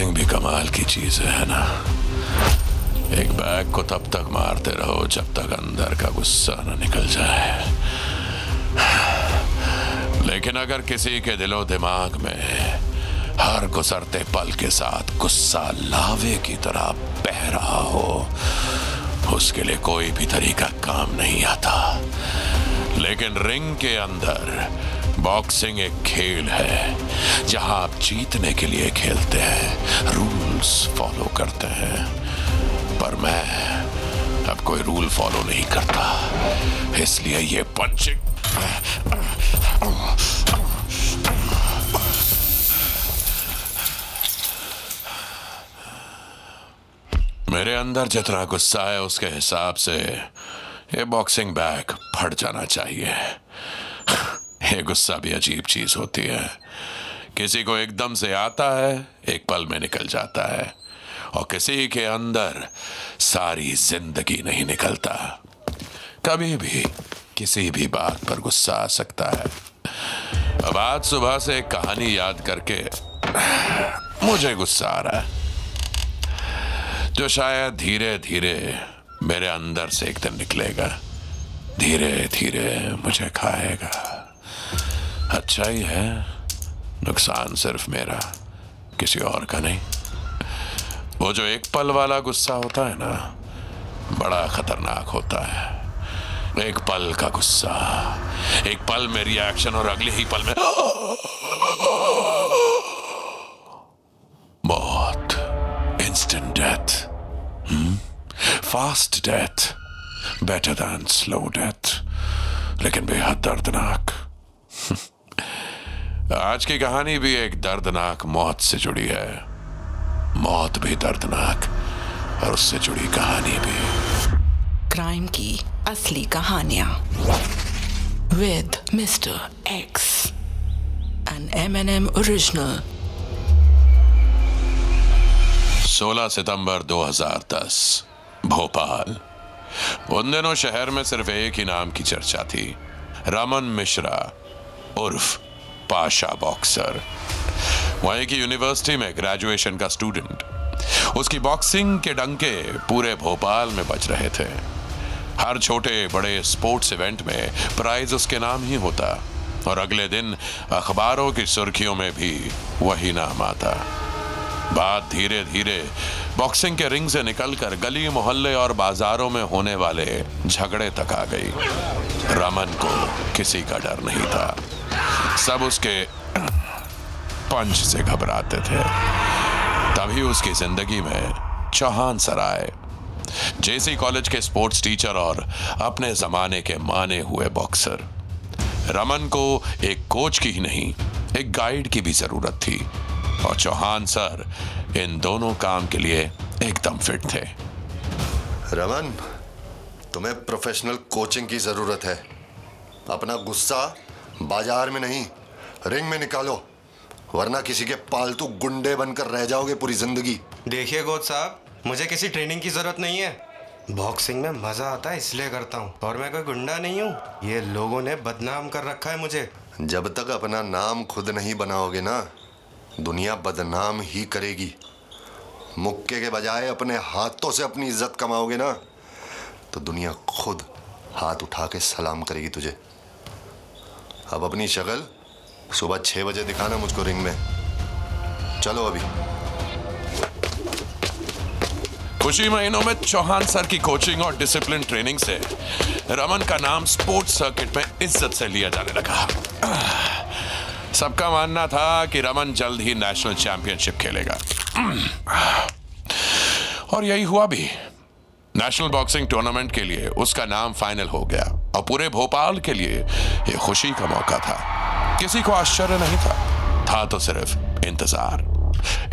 Casing भी कमाल की चीज है ना। एक बैग को तब तक मारते रहो जब तक अंदर का गुस्सा न निकल जाए, लेकिन अगर किसी के दिलो दिमाग में हर गुजरते पल के साथ गुस्सा लावे की तरह बह रहा हो, उसके लिए कोई भी तरीका काम नहीं आता। लेकिन रिंग के अंदर बॉक्सिंग एक खेल है जहां आप जीतने के लिए खेलते हैं, रूल्स फॉलो करते हैं, पर मैं अब कोई रूल फॉलो नहीं करता, इसलिए ये पंचिंग मेरे अंदर जितना गुस्सा है उसके हिसाब से ये बॉक्सिंग बैग फट जाना चाहिए। ये गुस्सा भी अजीब चीज होती है, किसी को एकदम से आता है, एक पल में निकल जाता है, और किसी के अंदर सारी जिंदगी नहीं निकलता। कभी भी किसी भी बात पर गुस्सा आ सकता है। अब आज सुबह से एक कहानी याद करके मुझे गुस्सा आ रहा है, जो शायद धीरे धीरे मेरे अंदर से एक दिन निकलेगा, धीरे धीरे मुझे खाएगा। अच्छा ही है, नुकसान सिर्फ मेरा, किसी और का नहीं। वो जो एक पल वाला गुस्सा होता है ना, बड़ा खतरनाक होता है। एक पल का गुस्सा, एक पल में रिएक्शन और अगले ही पल में मौत, instant death, fast death, better than slow death, लेकिन बेहद दर्दनाक। आज की कहानी भी एक दर्दनाक मौत से जुड़ी है, मौत भी दर्दनाक और उससे जुड़ी कहानी भी। क्राइम की असली कहानियां with mister X, an M&M original. 16 सितंबर 2010, भोपाल। उन दिनों शहर में सिर्फ एक ही नाम की चर्चा थी, रमन मिश्रा उर्फ पाशा बॉक्सर। वहीं की यूनिवर्सिटी में ग्रेजुएशन का स्टूडेंट, उसकी बॉक्सिंग के डंके पूरे भोपाल में बज रहे थे। हर छोटे बड़े स्पोर्ट्स इवेंट में प्राइज उसके नाम ही होता, और अगले दिन अखबारों की सुर्खियों में भी वही नाम आता। बात धीरे धीरे बॉक्सिंग के रिंग से निकलकर गली मोहल्ले और बाजारों में होने वाले झगड़े तक आ गई। रमन को किसी का डर नहीं था, सब उसके पंच से घबराते थे। तभी उसकी जिंदगी में चौहान सराय, जेसी कॉलेज के स्पोर्ट्स टीचर और अपने जमाने के माने हुए बॉक्सर, रमन को एक कोच की ही नहीं एक गाइड की भी जरूरत थी, और चौहान सर इन दोनों काम के लिए एकदम फिट थे। रमन, तुम्हें प्रोफेशनल कोचिंग की जरूरत है। अपना गुस्सा बाजार में नहीं, रिंग में निकालो, वरना किसी के पालतू गुंडे बनकर रह जाओगे पूरी जिंदगी। देखिए कोच साहब, मुझे किसी ट्रेनिंग की जरूरत नहीं है। बॉक्सिंग में मजा आता है इसलिए करता हूँ, और मैं कोई गुंडा नहीं हूँ। ये लोगों ने बदनाम कर रखा है मुझे। जब तक अपना नाम खुद नहीं बनाओगे ना, दुनिया बदनाम ही करेगी। मुक्के के बजाय अपने हाथों से अपनी इज्जत कमाओगे ना, तो दुनिया खुद हाथ उठा के सलाम करेगी तुझे। अब अपनी शक्ल सुबह 6 बजे दिखाना मुझको रिंग में। चलो अभी। कुछ ही महीनों में चौहान सर की कोचिंग और डिसिप्लिन ट्रेनिंग से रमन का नाम स्पोर्ट्स सर्किट में इज्जत से लिया जाने लगा। सबका मानना था कि रमन जल्द ही नेशनल चैंपियनशिप खेलेगा, और यही हुआ भी। नेशनल बॉक्सिंग टूर्नामेंट के लिए उसका नाम फाइनल हो गया, और पूरे भोपाल के लिए यह खुशी का मौका था। किसी को आश्चर्य नहीं था तो सिर्फ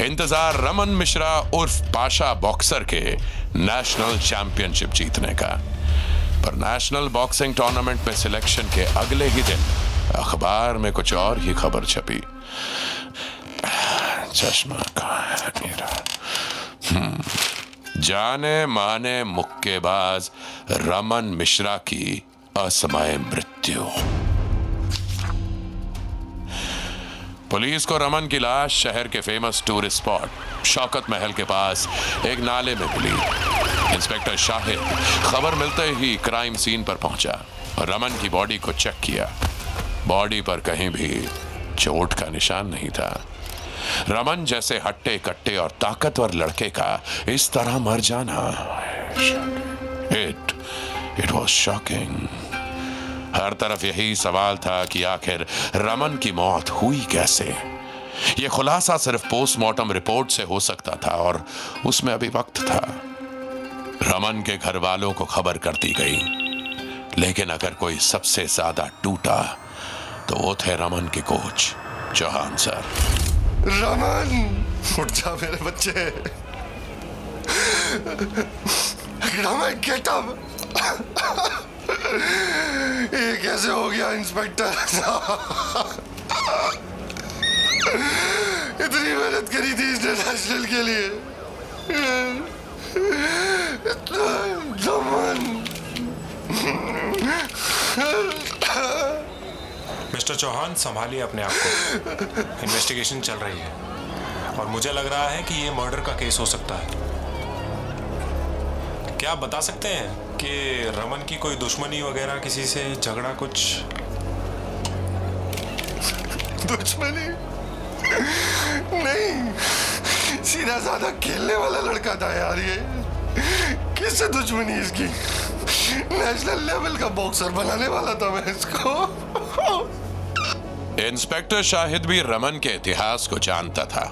इंतजार रमन मिश्रा उर्फ पाशा बॉक्सर के नेशनल चैंपियनशिप जीतने का। पर नेशनल बॉक्सिंग टूर्नामेंट में सिलेक्शन के अगले ही दिन अखबार में कुछ और ही खबर छपी। चश्मा कहाँ है मेरा? जाने माने मुक्केबाज रमन मिश्रा की असमय मृत्यु। पुलिस को रमन की लाश शहर के फेमस टूरिस्ट स्पॉट शौकत महल के पास एक नाले में मिली। इंस्पेक्टर शाहिद खबर मिलते ही क्राइम सीन पर पहुंचा और रमन की बॉडी को चेक किया। बॉडी पर कहीं भी चोट का निशान नहीं था। रमन जैसे हट्टे कट्टे और ताकतवर लड़के का इस तरह मर जाना, इट वॉज शॉकिंग। हर तरफ यही सवाल था कि आखिर रमन की मौत हुई कैसे। यह खुलासा सिर्फ पोस्टमार्टम रिपोर्ट से हो सकता था और उसमें अभी वक्त था। रमन के घर वालों को खबर कर दी गई, लेकिन अगर कोई सबसे ज्यादा टूटा तो वो थे रमन के कोच चौहान सर। रमन उठ जा मेरे बच्चे, रमन गेट अप। ये कैसे हो गया इंस्पेक्टर साहब? इतनी मेहनत करी थी इसने नेशनल के लिए। मिस्टर चौहान, संभालिए अपने आप को। इन्वेस्टिगेशन चल रही है और मुझे लग रहा है कि ये मर्डर का केस हो सकता है। क्या आप बता सकते हैं कि रमन की कोई दुश्मनी वगैरह, किसी से झगड़ा कुछ? दुश्मनी नहीं, सीधा साधा खेलने वाला लड़का था यार ये। किससे दुश्मनी इसकी? नेशनल लेवल का बॉक्सर बनाने वाला था मैं इसको। इंस्पेक्टर शाहिद भी रमन के इतिहास को जानता था।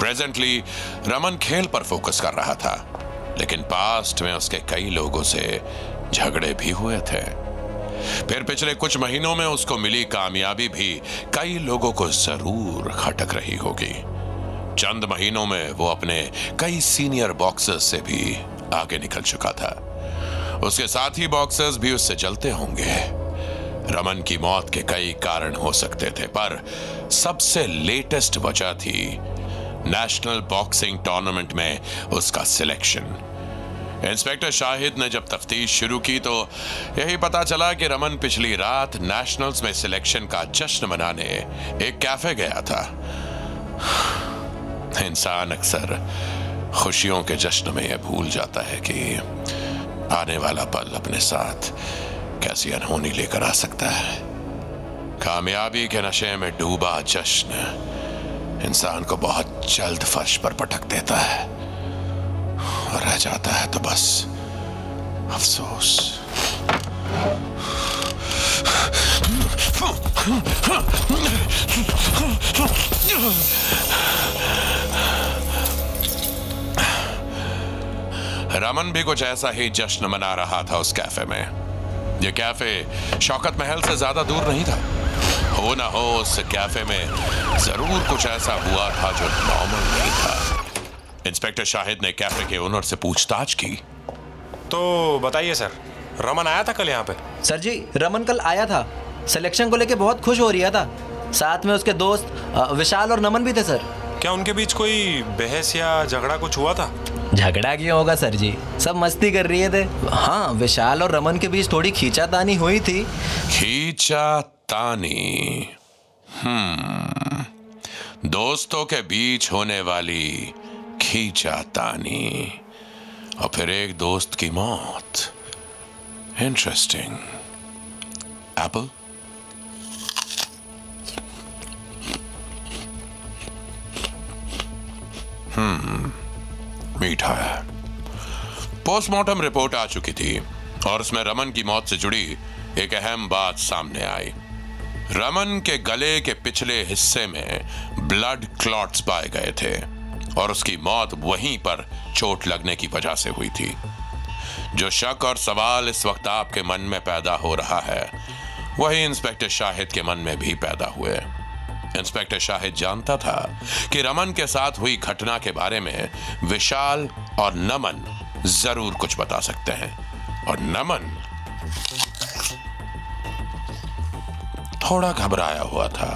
प्रेजेंटली रमन खेल पर फोकस कर रहा था, लेकिन पास्ट में उसके कई लोगों से झगड़े भी हुए थे। फिर पिछले कुछ महीनों में उसको मिली कामयाबी भी कई लोगों को जरूर खटक रही होगी। चंद महीनों में वो अपने कई सीनियर बॉक्सर्स से भी आगे निकल चुका था। उसके साथी बॉक्सर्स भी उससे जलते होंगे। रमन की मौत के कई कारण हो सकते थे, पर सबसे लेटेस्ट वजह थी नेशनल बॉक्सिंग टूर्नामेंट में उसका सिलेक्शन। इंस्पेक्टर शाहिद ने जब तफ्तीश शुरू की तो यही पता चला कि रमन पिछली रात नेशनल्स में सिलेक्शन का जश्न मनाने एक कैफे गया था। इंसान अक्सर खुशियों के जश्न में यह भूल जाता है कि आने वाला पल अपने साथ कैसी अनहोनी लेकर आ सकता है। कामयाबी के नशे में डूबा जश्न इंसान को बहुत जल्द फर्श पर पटक देता है और रह जाता है तो बस अफसोस। रमन भी कुछ ऐसा ही जश्न मना रहा था उस कैफे में। यह कैफे शौकत महल से ज्यादा दूर नहीं था। हो ना हो उस कैफे में जरूर कुछ ऐसा हुआ था जो नॉर्मल नहीं था। इंस्पेक्टर शाहिद ने कैफे के ओनर से पूछताछ की। तो बताइए सर, रमन आया था कल यहाँ पे? सर जी, रमन कल आया था। सिलेक्शन को लेके बहुत खुश हो रहा था। साथ में उसके दोस्त विशाल और नमन भी थे। सर, क्या उनके बीच कोई बहस या झगड़ा कुछ हुआ था? झगड़ा क्यों होगा सर जी, सब मस्ती कर रहे थे। हाँ, विशाल और रमन के बीच थोड़ी खींचातानी हुई थी। खींचातानी, दोस्तों के बीच होने वाली खींचातानी और फिर एक दोस्त की मौत। इंटरेस्टिंग। एप्पल? मीठा है। पोस्टमार्टम रिपोर्ट आ चुकी थी और उसमें रमन की मौत से जुड़ी एक अहम बात सामने आई। रमन के गले के पिछले हिस्से में ब्लड क्लॉट्स पाए गए थे और उसकी मौत वहीं पर चोट लगने की वजह से हुई थी। जो शक और सवाल इस वक्त आपके मन में पैदा हो रहा है, वही इंस्पेक्टर शाहिद के मन में भी पैदा हुए। इंस्पेक्टर शाहिद जानता था कि रमन के साथ हुई घटना के बारे में विशाल और नमन जरूर कुछ बता सकते हैं, और नमन थोड़ा घबराया हुआ था।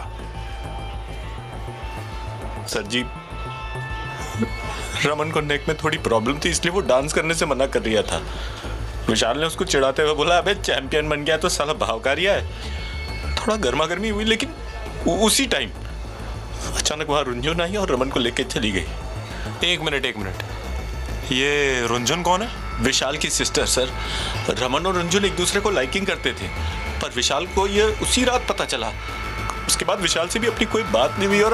सर जी, रमन को नेक में थोड़ी प्रॉब्लम थी, इसलिए वो डांस करने से मना कर रहा था। विशाल ने उसको चिढ़ाते हुए बोला, अबे चैंपियन बन गया तो साला भावकारिया है। थोड़ा गर्मा गर्मी हुई, लेकिन उसी टाइम अचानक वहाँ रुंझन आई और रमन को लेकर चली गई। एक मिनट, ये रुंझन कौन है? विशाल की सिस्टर सर। रमन और रुंझन एक दूसरे को लाइकिंग करते थे, पर विशाल को ये उसी रात पता चला। उसके बाद विशाल से भी अपनी कोई बात नहीं हुई और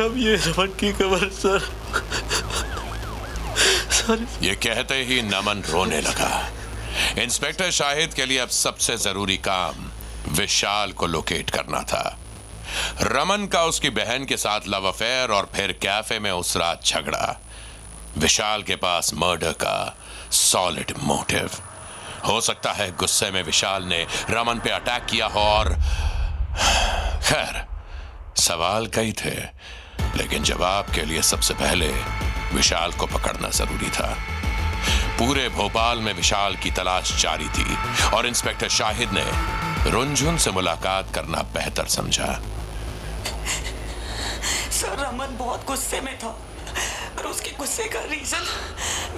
अब ये रमन की खबर सर। ये कहते ही नमन रोने लगा। इंस्पेक्टर शाहिद के लिए अब सबसे जरूरी काम विशाल को लोकेट करना था। रमन का उसकी बहन के साथ लव अफेयर और फिर कैफे में उस रात झगड़ा। विशाल के पास मर्डर का सॉलिड मोटिव। हो सकता है गुस्से में विशाल ने रमन पे अटैक किया हो और खैर सवाल कई थे, लेकिन जवाब के लिए सबसे पहले विशाल को पकड़ना जरूरी था। पूरे भोपाल में विशाल की तलाश जारी थी और इंस्पेक्टर शाहिद ने रुंझुन से मुलाकात करना बेहतर समझा। सर, रमन बहुत गुस्से में था और उसके गुस्से का रीजन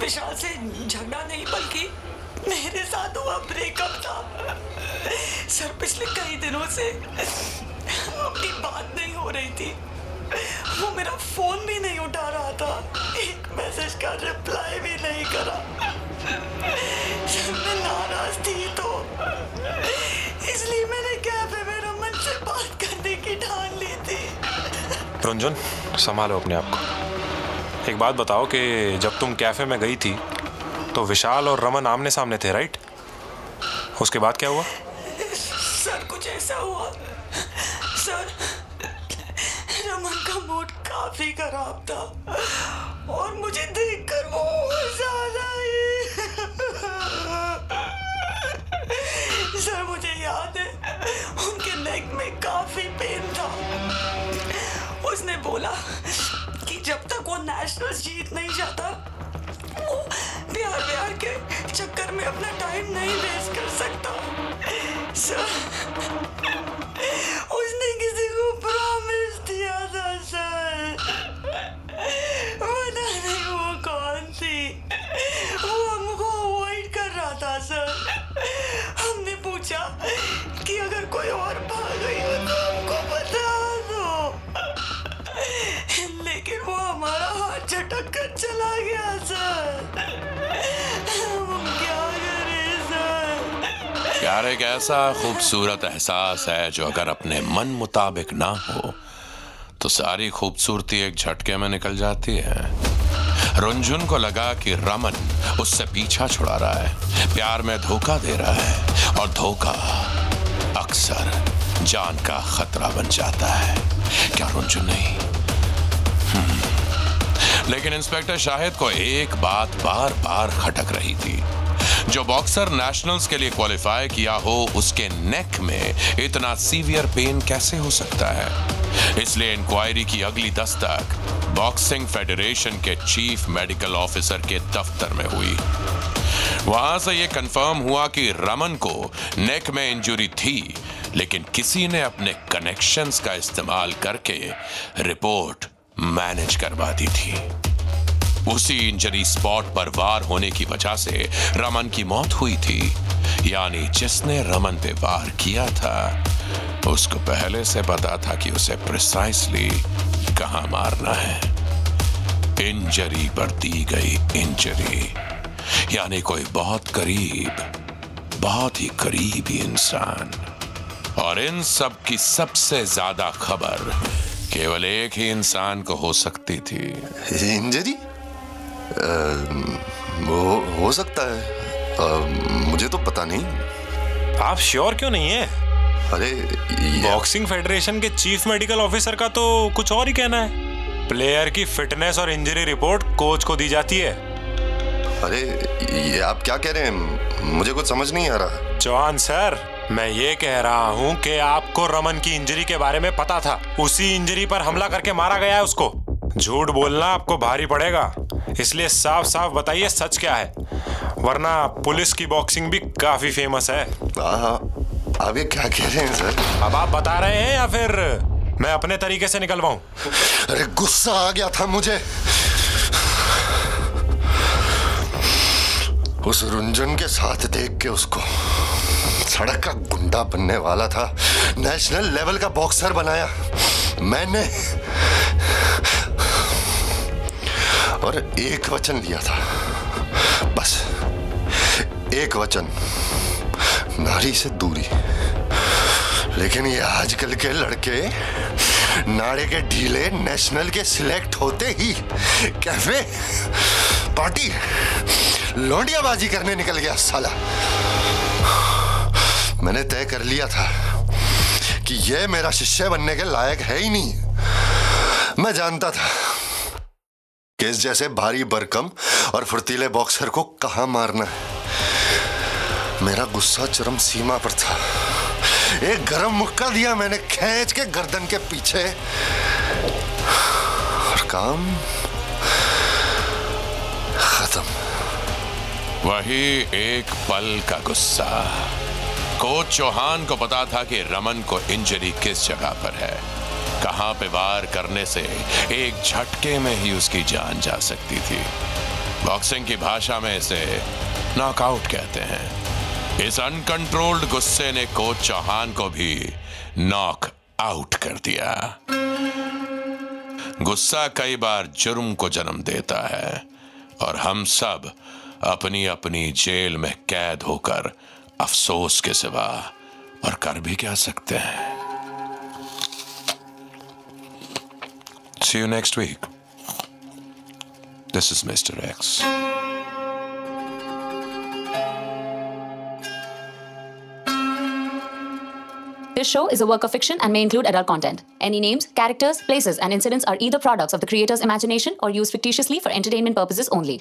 विशाल से झगड़ा नहीं बल्कि मेरे साथ हुआ ब्रेकअप था। सर, पिछले कई दिनों से अपनी बात नहीं हो रही थी। वो मेरा फोन भी नहीं उठा रहा था, एक मैसेज का रिप्लाई भी नहीं करा। जब मैं नाराज थी तो इसलिए मैंने कैफे में रमन से बात करने की ठान ली थी। रंजन, संभालो अपने आप को। एक बात बताओ कि जब तुम कैफे में गई थी तो विशाल और रमन आमने सामने थे, राइट? उसके बाद क्या हुआ? सर, कुछ ऐसा हुआ सर, रमन का मूड काफी खराब था और मुझे देखकर वो ज़्यादा ही। सर, मुझे याद है उनके नेक में काफी पेन था। उसने बोला कि जब तक वो नेशनल जीत नहीं जाता वो प्यार के चक्कर में अपना टाइम नहीं वेस्ट कर सकता। सर, उसने किसी को प्रॉमिस दिया था सर। पता नहीं वो कौन थी, वो हमको अवॉइड कर रहा था सर। हमने पूछा कि अगर कोई और भाग गई हो तो हमको बता दो, लेकिन वो हमारा हाथ झटक कर चला गया सर। यार, एक ऐसा खूबसूरत एहसास है जो अगर अपने मन मुताबिक ना हो तो सारी खूबसूरती एक झटके में निकल जाती है। रुंझुन को लगा कि रमन उससे पीछा छुड़ा रहा है, प्यार में धोखा दे रहा है, और धोखा अक्सर जान का खतरा बन जाता है। क्या रुंझुन नहीं? लेकिन इंस्पेक्टर शाहिद को एक बात बार बार खटक रही थी। जो बॉक्सर नेशनल्स के लिए क्वालिफाई किया हो उसके नेक में इतना सीवियर पेन कैसे हो सकता है? इसलिए इंक्वायरी की अगली दस्तक बॉक्सिंग फेडरेशन के चीफ मेडिकल ऑफिसर के दफ्तर में हुई। वहां से यह कंफर्म हुआ कि रमन को नेक में इंजरी थी, लेकिन किसी ने अपने कनेक्शंस का इस्तेमाल करके रिपोर्ट मैनेज करवा दी थी। उसी इंजरी स्पॉट पर वार होने की वजह से रमन की मौत हुई थी। यानी जिसने रमन पे वार किया था उसको पहले से पता था कि उसे प्रिसाइसली कहां मारना है। इंजरी पर दी गई इंजरी, यानी कोई बहुत ही करीबी इंसान। और इन सब की सबसे ज्यादा खबर केवल एक ही इंसान को हो सकती थी। इंजरी वो हो सकता है, मुझे तो पता नहीं। आप श्योर क्यों नहीं है? अरे, बॉक्सिंग फेडरेशन के चीफ मेडिकल ऑफिसर का तो कुछ और ही कहना है। प्लेयर की फिटनेस और इंजरी रिपोर्ट कोच को दी जाती है। अरे, ये आप क्या कह रहे हैं? मुझे कुछ समझ नहीं आ रहा। चौहान सर, मैं ये कह रहा हूँ कि आपको रमन की इंजरी के बारे में पता था। उसी इंजरी पर हमला करके मारा गया है उसको। झूठ बोलना आपको भारी पड़ेगा, इसलिए साफ साफ बताइए सच क्या है, वरना पुलिस की बॉक्सिंग भी काफी फेमस है। आप ये क्या कह रहे हैं सर? अब आप बता रहे हैं या फिर मैं अपने तरीके से निकलवाऊं? अरे, गुस्सा आ गया था मुझे। उस रुंझन के साथ देख के उसको सड़क का गुंडा बनने वाला था, नेशनल लेवल का बॉक्सर बनाया मैंने, और एक वचन लिया था, बस एक वचन, नारी से दूरी। लेकिन ये आजकल के लड़के नारे के ढीले, नेशनल के सिलेक्ट होते ही कैफे पार्टी लौंडियाबाजी करने निकल गया साला। मैंने तय कर लिया था कि ये मेरा शिष्य बनने के लायक है ही नहीं। मैं जानता था कि इस जैसे भारी बरकम और फुर्तीले बॉक्सर को कहाँ मारना है। मेरा गुस्सा चरम सीमा पर था। एक गरम मुक्का दिया मैंने खींच के गर्दन के पीछे, और काम खत्म। वही एक पल का गुस्सा। कोच चौहान को पता था कि रमन को इंजरी किस जगह पर है, कहां पे वार करने से एक झटके में ही उसकी जान जा सकती थी। बॉक्सिंग की भाषा में इसे नॉकआउट कहते हैं। इस अनकंट्रोल्ड गुस्से ने कोच चौहान को भी नॉक आउट कर दिया। गुस्सा कई बार जुर्म को जन्म देता है, और हम सब अपनी अपनी जेल में कैद होकर अफसोस के सिवा और कर भी क्या सकते हैं। See you next week. This is Mr. X. This show is a work of fiction and may include adult content. Any names, characters, places, and incidents are either products of the creator's imagination or used fictitiously for entertainment purposes only.